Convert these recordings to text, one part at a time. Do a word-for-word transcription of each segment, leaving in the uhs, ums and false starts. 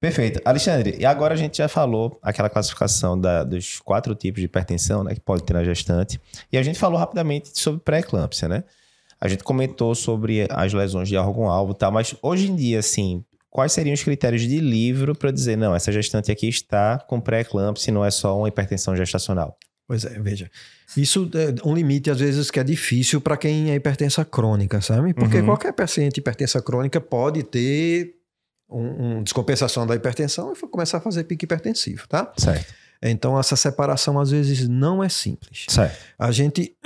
Perfeito. Alexandre, e agora a gente já falou aquela classificação da, dos quatro tipos de hipertensão, né, que pode ter na gestante. E a gente falou rapidamente sobre pré-eclâmpsia, né? A gente comentou sobre as lesões de órgão-alvo e tal, mas hoje em dia, assim, quais seriam os critérios de livro para dizer, não, essa gestante aqui está com pré-eclâmpsia e não é só uma hipertensão gestacional? Pois é, veja, isso é um limite às vezes que é difícil para quem é hipertensa crônica, sabe? Porque uhum. qualquer paciente hipertensa crônica pode ter uma um descompensação da hipertensão e começar a fazer pico hipertensivo, tá? Certo. Então essa separação às vezes não é simples. Certo. A gente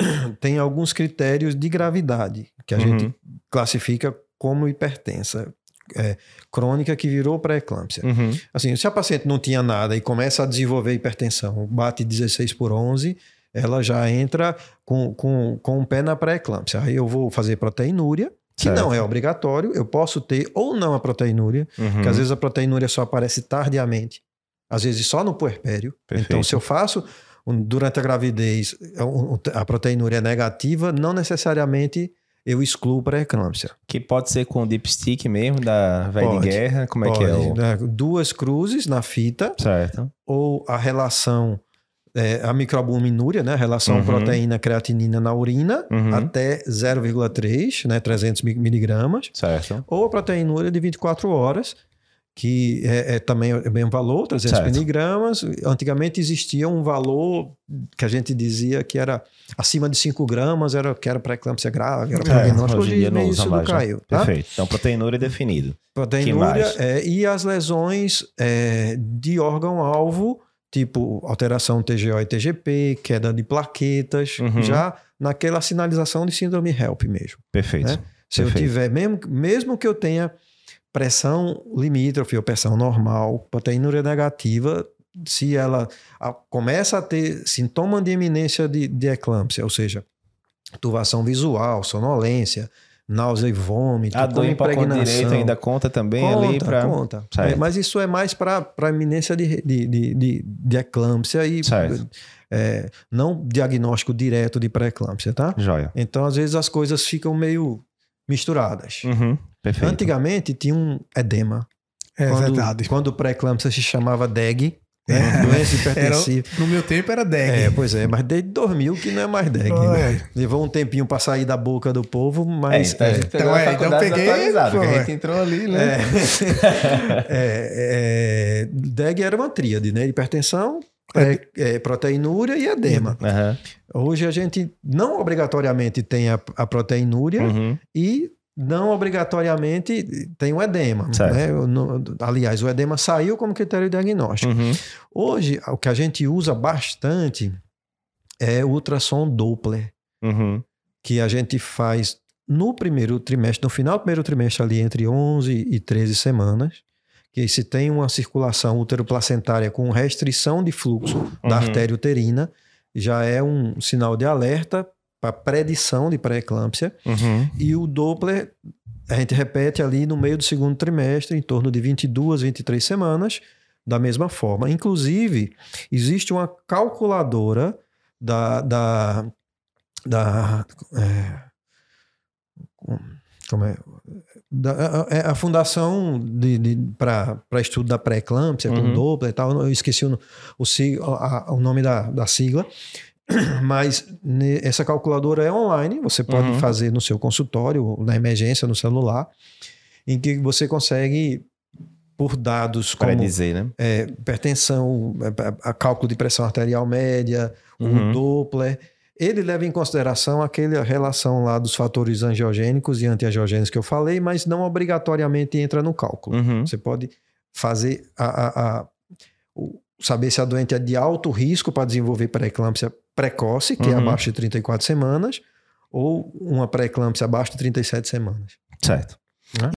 tem alguns critérios de gravidade que a uhum. gente classifica como hipertensa. É, crônica que virou pré-eclâmpsia. Uhum. Assim, se a paciente não tinha nada e começa a desenvolver hipertensão, bate dezesseis por onze, ela já entra com, com, com um pé na pré-eclâmpsia. Aí eu vou fazer proteinúria, que certo. Não é obrigatório, eu posso ter ou não a proteinúria, uhum. porque às vezes a proteinúria só aparece tardiamente, às vezes só no puerpério. Perfeito. Então se eu faço durante a gravidez a proteinúria negativa, não necessariamente eu excluo pré-eclâmpsia. Que pode ser com o dipstick mesmo, da velha guerra, como pode. É que é? O... Duas cruzes na fita, certo. Ou a relação, é, a microalbuminúria, né? A relação uhum. proteína-creatinina na urina uhum. até zero vírgula três, né? trezentos miligramas. Certo. Ou a proteinúria de vinte e quatro horas, que é, é também é o mesmo valor, trezentos miligramas. Antigamente existia um valor que a gente dizia que era acima de cinco gramas, era, que era pré-eclâmpsia grave, era prognóstico, é, hoje em dia não usa mais, caiu, tá? Perfeito. Então, proteinúria é definido. Proteinúria é, e as lesões é, de órgão-alvo, tipo alteração T G O e T G P, queda de plaquetas, uhum. já naquela sinalização de síndrome HELLP mesmo. Perfeito. Né? Se Perfeito. eu tiver, mesmo, mesmo que eu tenha pressão limítrofe ou pressão normal, proteinúria negativa, se ela a, começa a ter sintoma de iminência de, de eclâmpsia, ou seja, turvação visual, sonolência, náusea e vômito, a dor impregnação. A direito ainda conta também? Conta, ali pra... conta. É, mas isso é mais para iminência de, de, de, de, de eclâmpsia e é, não diagnóstico direto de pré-eclâmpsia, tá? Joia. Então, às vezes, as coisas ficam meio misturadas. Uhum. Perfeito. Antigamente tinha um edema. É quando, verdade. Quando o pré-eclâmpsia se chamava D E G, é. né? Doença hipertensiva. Era, no meu tempo era D E G. É, pois é, mas desde dois mil que não é mais D E G. Oh, né? é. Levou um tempinho para sair da boca do povo, mas... É, então, é. A gente então, é, então peguei... Pô, a gente entrou ali, né? É. é, é, D E G era uma tríade, né? Hipertensão, é. É, é, proteinúria e edema. Uhum. Hoje a gente não obrigatoriamente tem a, a proteinúria uhum. e... não obrigatoriamente tem o edema, né? Aliás, o edema saiu como critério diagnóstico. Uhum. Hoje, o que a gente usa bastante é o ultrassom Doppler, uhum. que a gente faz no primeiro trimestre, no final do primeiro trimestre ali entre onze e treze semanas, que se tem uma circulação útero-placentária com restrição de fluxo uhum. da artéria uterina, já é um sinal de alerta para predição de pré-eclâmpsia, uhum. e o Doppler a gente repete ali no meio do segundo trimestre, em torno de vinte e duas, vinte e três semanas, da mesma forma. Inclusive, existe uma calculadora da... da, da é, como é? Da, a, a fundação de, de, para estudo da pré-eclâmpsia, uhum. com Doppler e tal, eu esqueci o, o, a, o nome da, da sigla, mas essa calculadora é online, você pode uhum. fazer no seu consultório, na emergência, no celular, em que você consegue, por dados como predizer, né? é, hipertensão, a, a cálculo de pressão arterial média, uhum. o Doppler, ele leva em consideração aquela relação lá dos fatores angiogênicos e antiangiogênicos que eu falei, mas não obrigatoriamente entra no cálculo. Uhum. Você pode fazer a, a, a, o, saber se a doente é de alto risco para desenvolver pré-eclâmpsia precoce, que uhum. é abaixo de trinta e quatro semanas, ou uma pré-eclâmpsia abaixo de trinta e sete semanas. Certo.